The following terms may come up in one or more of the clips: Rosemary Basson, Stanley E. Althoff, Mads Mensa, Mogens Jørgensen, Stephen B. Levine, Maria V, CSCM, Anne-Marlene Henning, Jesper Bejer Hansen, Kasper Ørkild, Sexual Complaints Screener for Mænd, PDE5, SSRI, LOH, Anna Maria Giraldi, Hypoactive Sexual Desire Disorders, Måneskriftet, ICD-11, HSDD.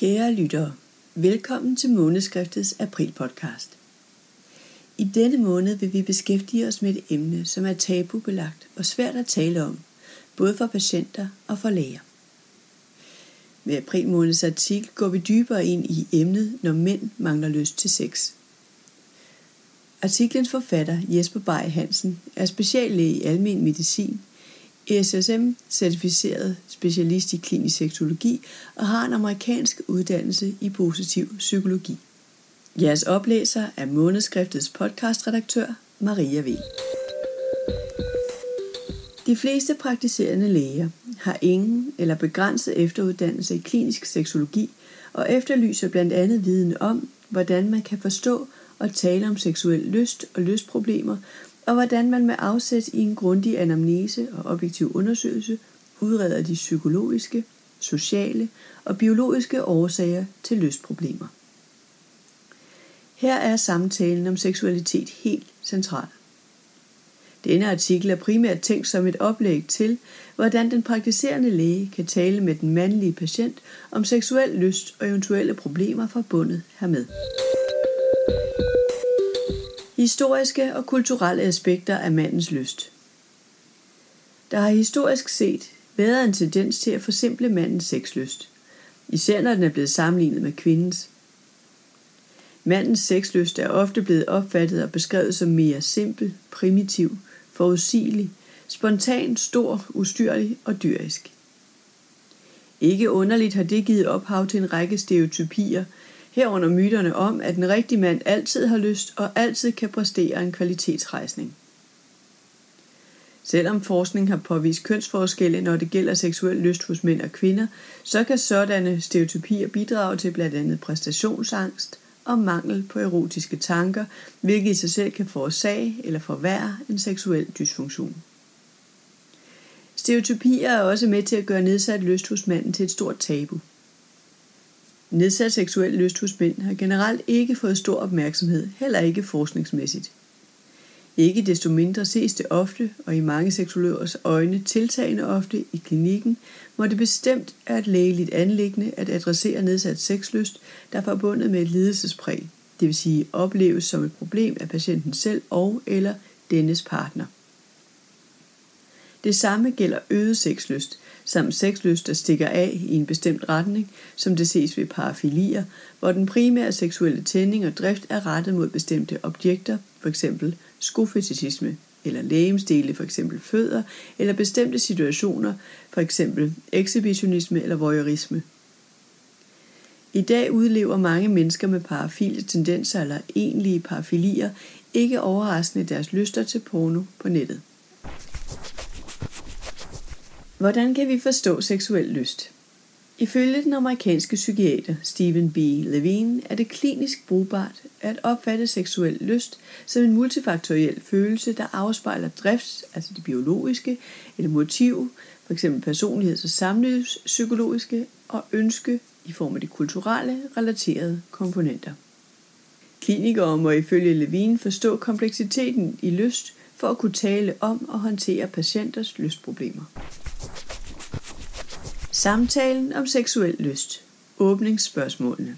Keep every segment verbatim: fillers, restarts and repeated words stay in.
Kære lyttere, velkommen til Måneskriftets aprilpodcast. I denne måned vil vi beskæftige os med et emne, som er tabubelagt og svært at tale om, både for patienter og for læger. Med april måneds artikel går vi dybere ind i emnet, når mænd mangler lyst til sex. Artiklens forfatter Jesper Bejer Hansen er speciallæge i almen medicin, S S R I-certificeret specialist i klinisk seksologi og har en amerikansk uddannelse i positiv psykologi. Jeres oplæser er Måneskriftets podcastredaktør Maria V. De fleste praktiserende læger har ingen eller begrænset efteruddannelse i klinisk seksologi og efterlyser blandt andet viden om, hvordan man kan forstå og tale om seksuel lyst og lystproblemer, og hvordan man med afsæt i en grundig anamnese og objektiv undersøgelse udreder de psykologiske, sociale og biologiske årsager til lystproblemer. Her er samtalen om seksualitet helt central. Denne artikel er primært tænkt som et oplæg til, hvordan den praktiserende læge kan tale med den mandlige patient om seksuel lyst og eventuelle problemer forbundet hermed. Historiske og kulturelle aspekter af mandens lyst. Der har historisk set været en tendens til at forsimple mandens sexlyst, især når den er blevet sammenlignet med kvindens. Mandens sexlyst er ofte blevet opfattet og beskrevet som mere simpel, primitiv, forudsigelig, spontan, stor, ustyrlig og dyrisk. Ikke underligt har det givet ophav til en række stereotypier, herunder myterne om, at en rigtig mand altid har lyst og altid kan præstere en kvalitetsrejsning. Selvom forskning har påvist kønsforskelle, når det gælder seksuel lyst hos mænd og kvinder, så kan sådanne stereotypier bidrage til blandt andet præstationsangst og mangel på erotiske tanker, hvilket i sig selv kan forårsage eller forværre en seksuel dysfunktion. Stereotypier er også med til at gøre nedsat lyst hos manden til et stort tabu. Nedsat seksuel lyst hos mænd har generelt ikke fået stor opmærksomhed, heller ikke forskningsmæssigt. Ikke desto mindre ses det ofte, og i mange seksologers øjne tiltagende ofte i klinikken, hvor det bestemt er et lægeligt anliggende at adressere nedsat sexlyst, der er forbundet med et lidelsespræg, det vil sige opleves som et problem af patienten selv og eller dennes partner. Det samme gælder øget sexlyst, samt sexlyst, der stikker af i en bestemt retning, som det ses ved parafilier, hvor den primære seksuelle tænding og drift er rettet mod bestemte objekter, f.eks. skofetishisme eller legemsdele, f.eks. fødder, eller bestemte situationer, f.eks. ekshibitionisme eller voyeurisme. I dag udlever mange mennesker med parafile tendenser eller egentlige parafilier ikke overraskende deres lyster til porno på nettet. Hvordan kan vi forstå seksuel lyst? Ifølge den amerikanske psykiater Stephen B. Levine er det klinisk brugbart at opfatte seksuel lyst som en multifaktoriel følelse, der afspejler drifts, altså det biologiske, eller motiv, f.eks. personligheds- og samlivspsykologiske, og ønske i form af de kulturelle, relaterede komponenter. Klinikere må ifølge Levine forstå kompleksiteten i lyst for at kunne tale om og håndtere patienters lystproblemer. Samtalen om seksuel lyst. Åbningsspørgsmålene.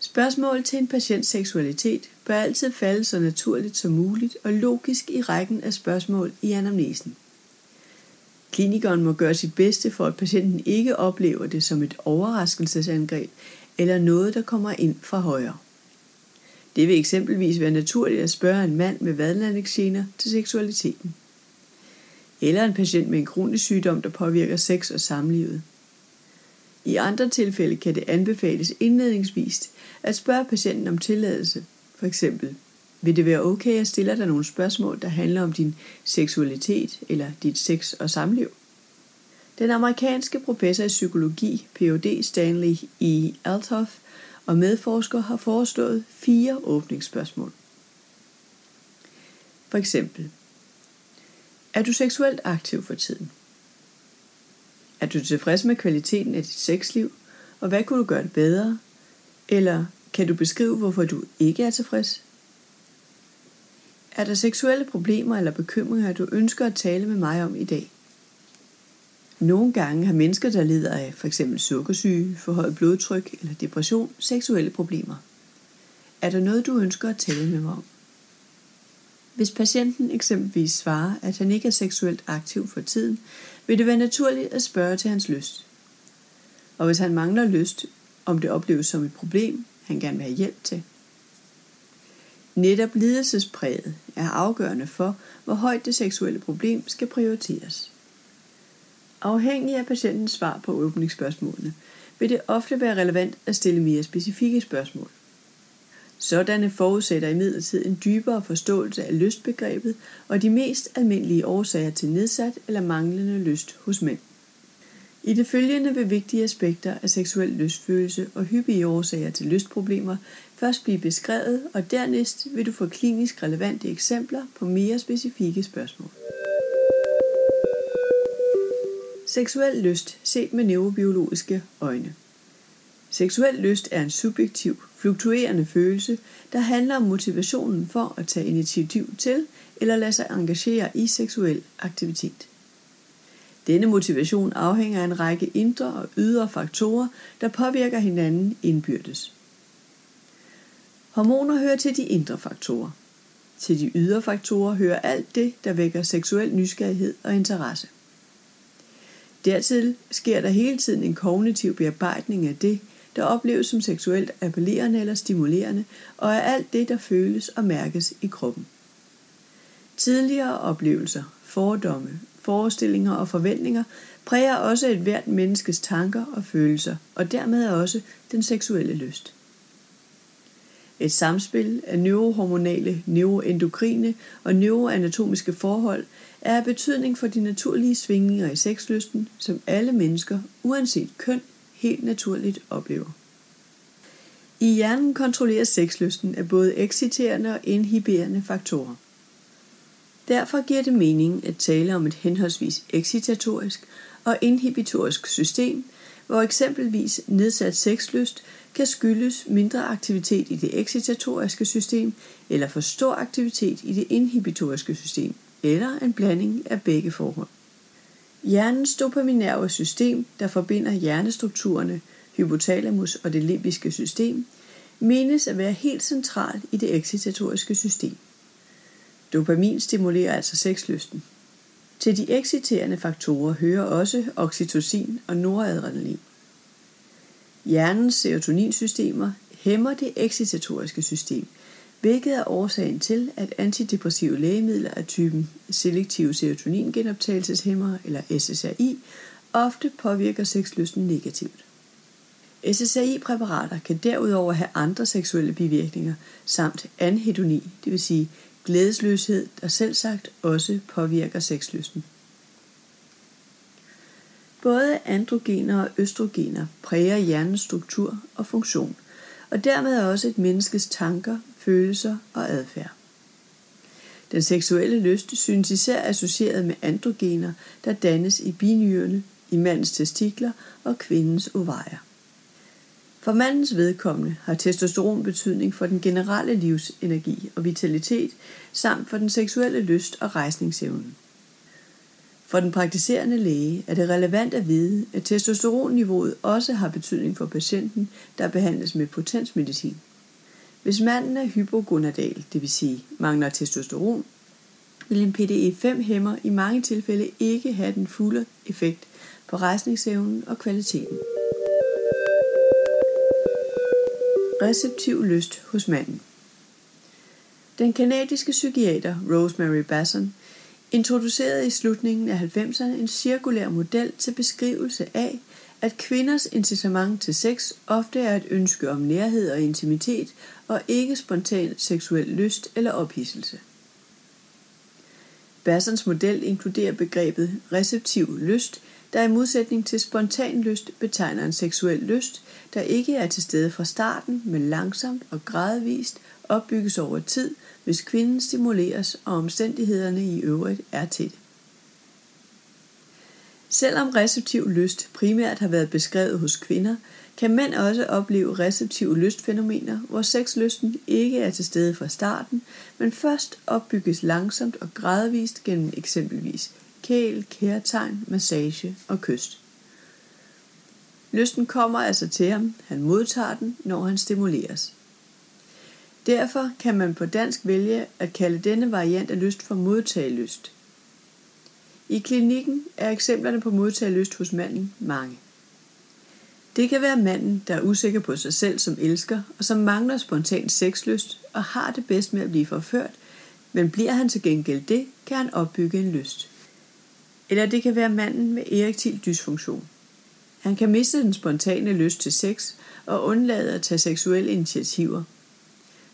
Spørgsmål til en patients seksualitet bør altid falde så naturligt som muligt og logisk i rækken af spørgsmål i anamnesen. Klinikeren må gøre sit bedste for, at patienten ikke oplever det som et overraskelsesangreb eller noget, der kommer ind fra højre. Det vil eksempelvis være naturligt at spørge en mand med vadlandingsgener til seksualiteten, eller en patient med en kronisk sygdom, der påvirker sex og samlivet. I andre tilfælde kan det anbefales indledningsvis at spørge patienten om tilladelse. For eksempel, vil det være okay, at jeg stiller dig nogle spørgsmål, der handler om din seksualitet eller dit sex og samliv? Den amerikanske professor i psykologi, P H D Stanley E. Althoff, og medforsker har foreslået fire åbningsspørgsmål. For eksempel, er du seksuelt aktiv for tiden? Er du tilfreds med kvaliteten af dit sexliv, og hvad kunne du gøre det bedre? Eller kan du beskrive, hvorfor du ikke er tilfreds? Er der seksuelle problemer eller bekymringer, du ønsker at tale med mig om i dag? Nogle gange har mennesker, der lider af f.eks. sukkersyge, forhøjet blodtryk eller depression, seksuelle problemer. Er der noget, du ønsker at tale med mig om? Hvis patienten eksempelvis svarer, at han ikke er seksuelt aktiv for tiden, vil det være naturligt at spørge til hans lyst. Og hvis han mangler lyst, om det opleves som et problem, han gerne vil have hjælp til. Netop lidelsespræget er afgørende for, hvor højt det seksuelle problem skal prioriteres. Afhængig af patientens svar på åbningsspørgsmålene, vil det ofte være relevant at stille mere specifikke spørgsmål. Sådanne forudsætter imidlertid en dybere forståelse af lystbegrebet og de mest almindelige årsager til nedsat eller manglende lyst hos mænd. I det følgende vil vigtige aspekter af seksuel lystfølelse og hyppige årsager til lystproblemer først blive beskrevet, og dernæst vil du få klinisk relevante eksempler på mere specifikke spørgsmål. Seksuel lyst set med neurobiologiske øjne. Seksuel lyst er en subjektiv, fluktuerende følelse, der handler om motivationen for at tage initiativ til eller lade sig engagere i seksuel aktivitet. Denne motivation afhænger af en række indre og ydre faktorer, der påvirker hinanden indbyrdes. Hormoner hører til de indre faktorer. Til de ydre faktorer hører alt det, der vækker seksuel nysgerrighed og interesse. Dertil sker der hele tiden en kognitiv bearbejdning af det, der opleves som seksuelt appellerende eller stimulerende, og af alt det, der føles og mærkes i kroppen. Tidligere oplevelser, fordomme, forestillinger og forventninger præger også et hvert menneskes tanker og følelser, og dermed også den seksuelle lyst. Et samspil af neurohormonale, neuroendokrine og neuroanatomiske forhold er af betydning for de naturlige svingninger i sexlysten, som alle mennesker, uanset køn, helt naturligt oplever. I hjernen kontrolleres sexlysten af både exciterende og inhiberende faktorer. Derfor giver det mening at tale om et henholdsvis excitatorisk og inhibitorisk system, hvor eksempelvis nedsat sexlyst kan skyldes mindre aktivitet i det excitatoriske system eller for stor aktivitet i det inhibitoriske system, eller en blanding af begge forhold. Hjernens dopaminerve system, der forbinder hjernestrukturerne, hypotalamus og det limbiske system, menes at være helt centralt i det excitatoriske system. Dopamin stimulerer altså sexlysten. Til de exciterende faktorer hører også oxytocin og noradrenalin. Hjernens serotoninsystemer hæmmer det excitatoriske system, hvilket er årsagen til, at antidepressive lægemidler af typen selektive serotoningenoptagelseshæmmere eller S S R I ofte påvirker sexlysten negativt. S S R I-præparater kan derudover have andre seksuelle bivirkninger samt anhedoni, det vil sige glædesløshed, der selvsagt også påvirker sexlysten. Både androgener og østrogener præger hjernens struktur og funktion, og dermed også et menneskes tanker, følelser og adfærd. Den seksuelle lyst synes især associeret med androgener, der dannes i binyrerne, i mandens testikler og kvindens ovarier. For mandens vedkommende har testosteron betydning for den generelle livsenergi og vitalitet, samt for den seksuelle lyst og rejsningsevnen. For den praktiserende læge er det relevant at vide, at testosteronniveauet også har betydning for patienten, der behandles med potensmedicin. Hvis manden er hypogonadal, det vil sige mangler testosteron, vil en P D E fem hæmmer i mange tilfælde ikke have den fulde effekt på rejsningsevnen og kvaliteten. Receptiv lyst hos manden. Den kanadiske psykiater Rosemary Basson introducerede i slutningen af halvfemserne en cirkulær model til beskrivelse af, at kvinders incitament til sex ofte er et ønske om nærhed og intimitet og ikke spontan seksuel lyst eller ophidselse. Bassons model inkluderer begrebet receptiv lyst, der i modsætning til spontan lyst betegner en seksuel lyst, der ikke er til stede fra starten, men langsomt og gradvist opbygges over tid, hvis kvinden stimuleres og omstændighederne i øvrigt er til det. Selvom receptiv lyst primært har været beskrevet hos kvinder, kan mænd også opleve receptive lystfænomener, hvor sexlysten ikke er til stede fra starten, men først opbygges langsomt og gradvist gennem eksempelvis kæl, kærtegn, massage og kyst. Lysten kommer altså til ham, han modtager den, når han stimuleres. Derfor kan man på dansk vælge at kalde denne variant af lyst for modtagelyst. I klinikken er eksemplerne på modtagelyst hos manden mange. Det kan være manden, der er usikker på sig selv som elsker, og som mangler spontan sexlyst og har det bedst med at blive forført, men bliver han til gengæld det, kan han opbygge en lyst. Eller det kan være manden med erektil dysfunktion. Han kan miste den spontane lyst til sex og undlade at tage seksuelle initiativer.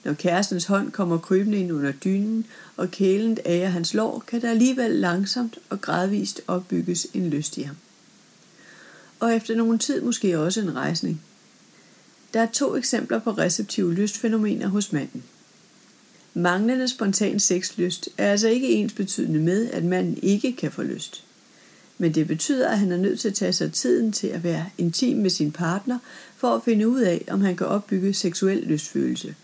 Når kærestens hånd kommer krybende ind under dynen og kælent æger hans lår, kan der alligevel langsomt og gradvist opbygges en lyst i ham. Og efter nogen tid måske også en rejsning. Der er to eksempler på receptive lystfænomener hos manden. Manglende spontan sexlyst er altså ikke ensbetydende med, at manden ikke kan få lyst. Men det betyder, at han er nødt til at tage sig tiden til at være intim med sin partner, for at finde ud af, om han kan opbygge seksuel lystfølelse.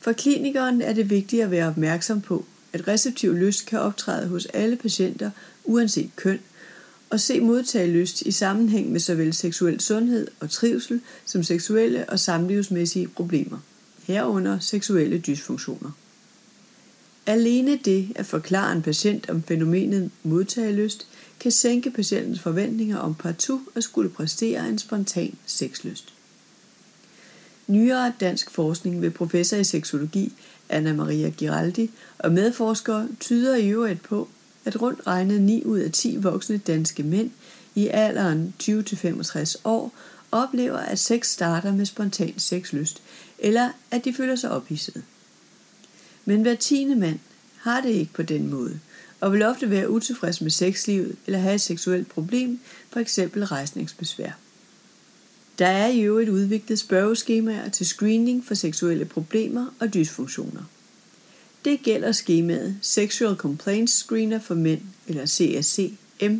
For klinikeren er det vigtigt at være opmærksom på, at receptiv lyst kan optræde hos alle patienter, uanset køn, og se modtagelyst i sammenhæng med såvel seksuel sundhed og trivsel, som seksuelle og samlivsmæssige problemer, herunder seksuelle dysfunktioner. Alene det at forklare en patient om fænomenet modtagelyst, kan sænke patientens forventninger om partout at skulle præstere en spontan sexlyst. Nyere dansk forskning ved professor i seksologi Anna Maria Giraldi og medforskere tyder i øvrigt på, at rundt regnet ni ud af ti voksne danske mænd i alderen tyve til femogtres år oplever, at sex starter med spontan sexlyst, eller at de føler sig ophidsede. Men hver tiende mand har det ikke på den måde, og vil ofte være utilfreds med sexlivet eller have et seksuelt problem, f.eks. rejsningsbesvær. Der er i øvrigt udviklet spørgeskemaer til screening for seksuelle problemer og dysfunktioner. Det gælder skemaet Sexual Complaints Screener for Mænd, eller C S C M,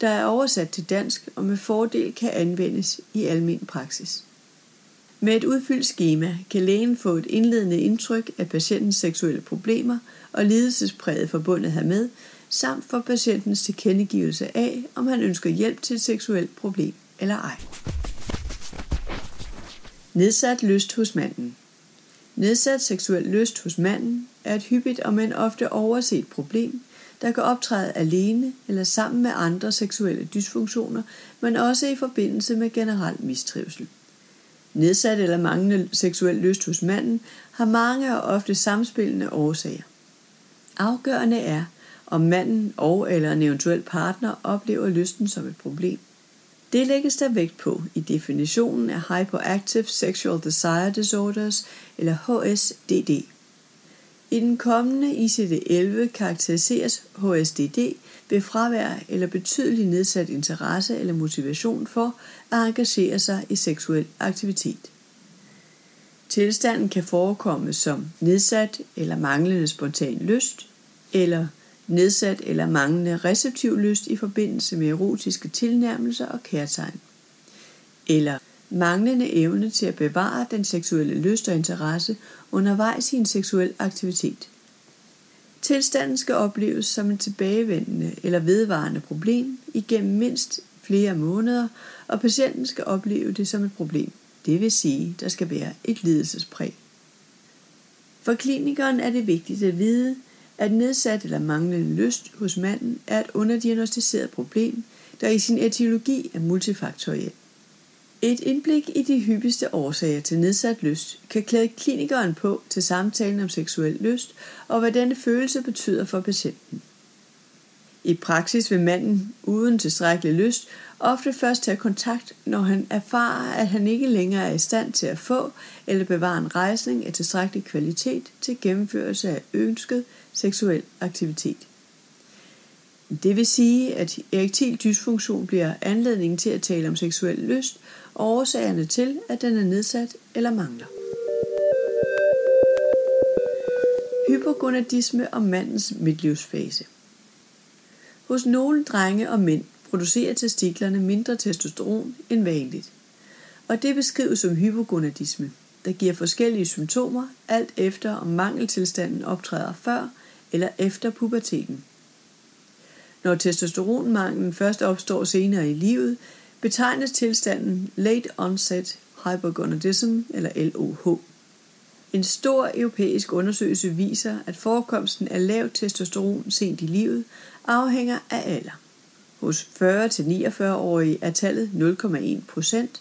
der er oversat til dansk og med fordel kan anvendes i almen praksis. Med et udfyldt skema kan lægen få et indledende indtryk af patientens seksuelle problemer og lidelsespræget forbundet hermed, samt for patientens tilkendegivelse af, om han ønsker hjælp til et seksuelt problem eller ej. Nedsat lyst hos manden. Nedsat seksuel lyst hos manden er et hyppigt og men ofte overset problem, der kan optræde alene eller sammen med andre seksuelle dysfunktioner, men også i forbindelse med generel mistrivsel. Nedsat eller manglende seksuel lyst hos manden har mange og ofte samspillende årsager. Afgørende er, om manden og eller en eventuel partner oplever lysten som et problem. Det lægges der vægt på i definitionen af Hypoactive Sexual Desire Disorders, eller H S D D. I den kommende I C D elleve karakteriseres H S D D ved fravær eller betydelig nedsat interesse eller motivation for at engagere sig i seksuel aktivitet. Tilstanden kan forekomme som nedsat eller manglende spontan lyst, eller nedsat eller manglende receptiv lyst i forbindelse med erotiske tilnærmelser og kærtegn, eller manglende evne til at bevare den seksuelle lyst og interesse undervejs i en seksuel aktivitet. Tilstanden skal opleves som et tilbagevendende eller vedvarende problem igennem mindst flere måneder, og patienten skal opleve det som et problem, det vil sige, der skal være et lidelsespræg. For klinikeren er det vigtigt at vide, at nedsat eller manglende lyst hos manden er et underdiagnostiseret problem, der i sin etiologi er multifaktoriel. Et indblik i de hyppigste årsager til nedsat lyst kan klæde klinikeren på til samtalen om seksuel lyst og hvad denne følelse betyder for patienten. I praksis vil manden uden tilstrækkelig lyst ofte først tage kontakt, når han erfarer, at han ikke længere er i stand til at få eller bevare en rejsning af tilstrækkelig kvalitet til gennemførelse af ønsket seksuel aktivitet. Det vil sige, at erektil dysfunktion bliver anledningen til at tale om seksuel lyst og årsagerne til, at den er nedsat eller mangler. Hypogonadisme og mandens midtlivsfase. Hos nogle drenge og mænd producerer testiklerne mindre testosteron end vanligt, og det beskrives som hypogonadisme, der giver forskellige symptomer, alt efter om mangeltilstanden optræder før eller efter puberteten. Når testosteronmanglen først opstår senere i livet, betegnes tilstanden Late Onset Hypogonadism eller L O H. En stor europæisk undersøgelse viser, at forekomsten af lavt testosteron sent i livet afhænger af alder. Hos fyrre til niogfyrre-årige er tallet nul komma en procent,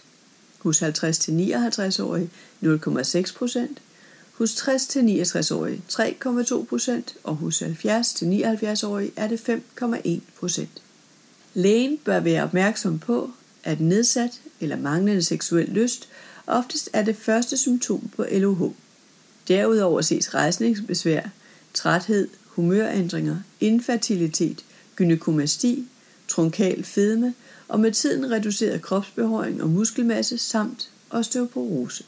hos halvtreds til nioghalvtreds-årige nul komma seks procent, hos tres til niogtres-årige tre komma to procent og hos halvfjerds til nioghalvfjerds-årige er det fem komma en procent. Lægen bør være opmærksom på, at nedsat eller manglende seksuel lyst oftest er det første symptom på L O H. Derudover ses rejsningsbesvær, træthed, humørændringer, infertilitet, gynekomasti, trunkal fedme og med tiden reduceret kropsbehåring og muskelmasse samt osteoporose.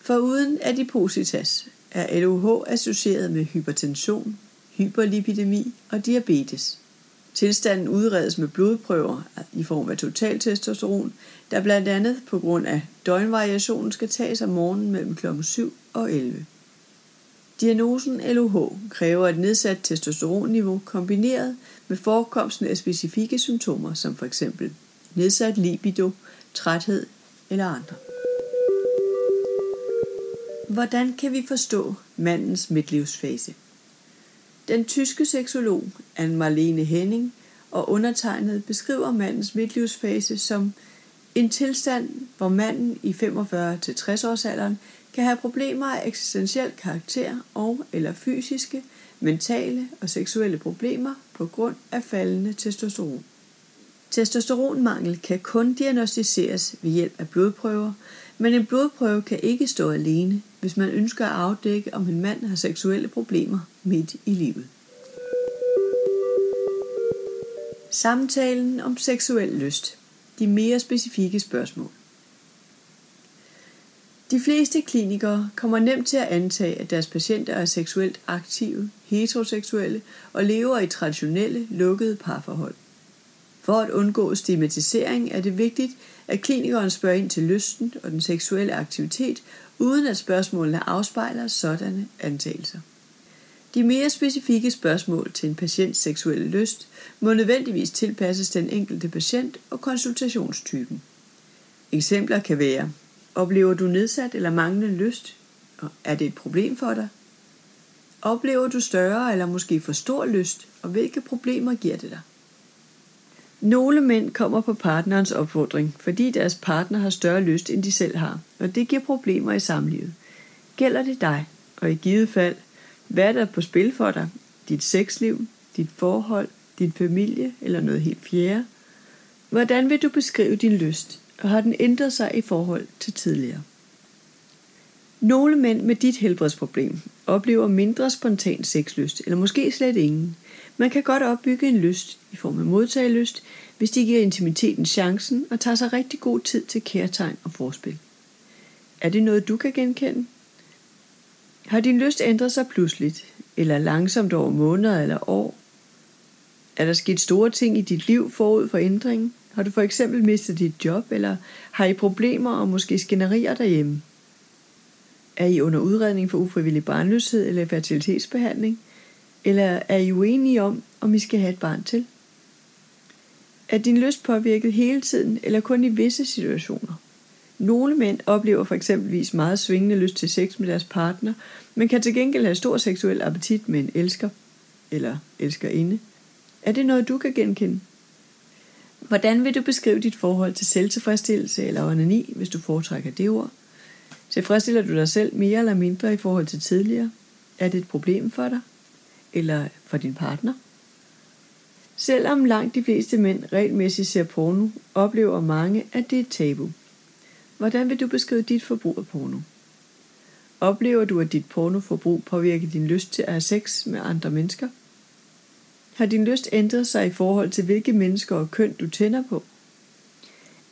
Foruden adipositas er L O H associeret med hypertension, hyperlipidemi og diabetes. Tilstanden udredes med blodprøver i form af totaltestosteron, der blandt andet på grund af døgnvariationen skal tages om morgenen mellem klokken syv og elleve. Diagnosen L O H kræver et nedsat testosteronniveau kombineret med forekomsten af specifikke symptomer som for eksempel nedsat libido, træthed eller andre. Hvordan kan vi forstå mandens midtlivsfase? Den tyske seksolog Anne-Marlene Henning og undertegnet beskriver mandens midtlivsfase som en tilstand, hvor manden i femogfyrre til tres-årsalderen kan have problemer af eksistentiel karakter og eller fysiske, mentale og seksuelle problemer på grund af faldende testosteron. Testosteronmangel kan kun diagnosticeres ved hjælp af blodprøver, men en blodprøve kan ikke stå alene, hvis man ønsker at afdække, om en mand har seksuelle problemer midt i livet. Samtalen om seksuel lyst. De mere specifikke spørgsmål. De fleste klinikere kommer nemt til at antage, at deres patienter er seksuelt aktive, heteroseksuelle og lever i traditionelle, lukkede parforhold. For at undgå stigmatisering er det vigtigt, at klinikeren spørger ind til lysten og den seksuelle aktivitet, uden at spørgsmålene afspejler sådanne antagelser. De mere specifikke spørgsmål til en patients seksuelle lyst må nødvendigvis tilpasses den enkelte patient og konsultationstypen. Eksempler kan være: oplever du nedsat eller manglende lyst, og er det et problem for dig? Oplever du større eller måske for stor lyst, og hvilke problemer giver det dig? Nogle mænd kommer på partnerens opfordring, fordi deres partner har større lyst, end de selv har, og det giver problemer i samlivet. Gælder det dig, og i givet fald, hvad er der på spil for dig? Dit sexliv, dit forhold, din familie eller noget helt fjerde? Hvordan vil du beskrive din lyst, og har den ændret sig i forhold til tidligere? Nogle mænd med dit helbredsproblem oplever mindre spontan sexlyst, eller måske slet ingen. Man kan godt opbygge en lyst i form af modtagelyst, hvis de giver intimiteten chancen og tager sig rigtig god tid til kærtegn og forspil. Er det noget, du kan genkende? Har din lyst ændret sig pludseligt, eller langsomt over måneder eller år? Er der sket store ting i dit liv forud for ændringen? Har du for eksempel mistet dit job, eller har I problemer og måske skænderier derhjemme? Er I under udredning for ufrivillig barnløshed eller fertilitetsbehandling? Eller er I uenige om, om I skal have et barn til? Er din lyst påvirket hele tiden eller kun i visse situationer? Nogle mænd oplever for eksempelvis meget svingende lyst til sex med deres partner, men kan til gengæld have stor seksuel appetit med en elsker eller elskerinde. Er det noget, du kan genkende? Hvordan vil du beskrive dit forhold til selvtilfredsstillelse eller onani, hvis du foretrækker det ord? Tilfredsstiller du dig selv mere eller mindre i forhold til tidligere? Er det et problem for dig? Eller for din partner? Selvom langt de fleste mænd regelmæssigt ser porno, oplever mange, at det er et tabu. Hvordan vil du beskrive dit forbrug af porno? Oplever du, at dit pornoforbrug påvirker din lyst til at have sex med andre mennesker? Har din lyst ændret sig i forhold til, hvilke mennesker og køn du tænder på?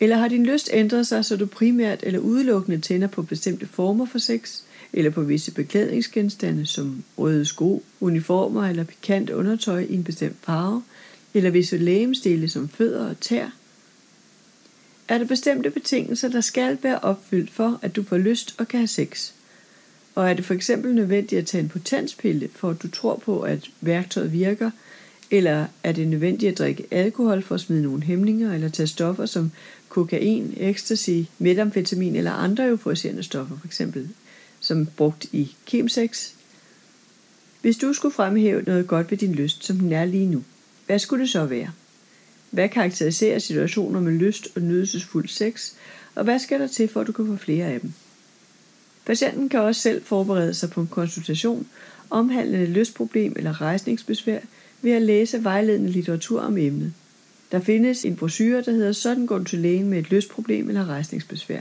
Eller har din lyst ændret sig, så du primært eller udelukkende tænder på bestemte former for sex, eller på visse beklædningsgenstande som røde sko, uniformer eller pikant undertøj i en bestemt farve, eller visse legemsdele som fødder og tær, er der bestemte betingelser, der skal være opfyldt for, at du får lyst og kan have sex. Og er det for eksempel nødvendigt at tage en potenspille, for at du tror på, at værktøjet virker, eller er det nødvendigt at drikke alkohol for at smide nogle hæmninger, eller tage stoffer som kokain, ecstasy, metamfetamin eller andre euforiserende stoffer, for eksempel som brugt i kemsex. Hvis du skulle fremhæve noget godt ved din lyst, som den er lige nu, hvad skulle det så være? Hvad karakteriserer situationer med lyst og nydelsesfuld sex, og hvad skal der til, for at du kan få flere af dem? Patienten kan også selv forberede sig på en konsultation omhandlende lystproblem eller rejsningsbesvær ved at læse vejledende litteratur om emnet. Der findes en brochure, der hedder Sådan går du til lægen med et lystproblem eller rejsningsbesvær.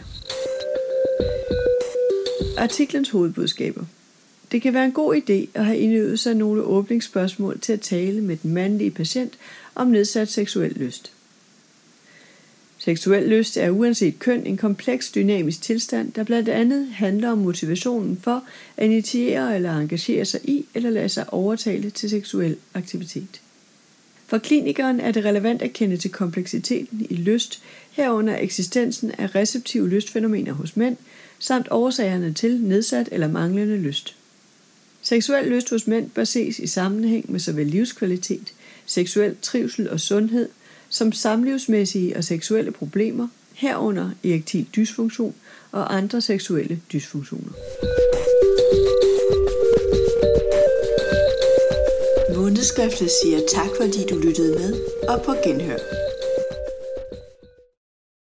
Artiklens hovedbudskaber. Det kan være en god idé at have indøvet sig nogle åbningsspørgsmål til at tale med den mandlige patient om nedsat seksuel lyst. Seksuel lyst er uanset køn en kompleks dynamisk tilstand, der blandt andet handler om motivationen for at initiere eller engagere sig i eller lade sig overtale til seksuel aktivitet. For klinikeren er det relevant at kende til kompleksiteten i lyst, herunder eksistensen af receptive lystfænomener hos mænd, samt årsagerne til nedsat eller manglende lyst. Seksuel lyst hos mænd bør ses i sammenhæng med såvel livskvalitet, seksuel trivsel og sundhed, som samlivsmæssige og seksuelle problemer, herunder erektil dysfunktion og andre seksuelle dysfunktioner. Måneskriftet siger tak, fordi du lyttede med, og på genhør.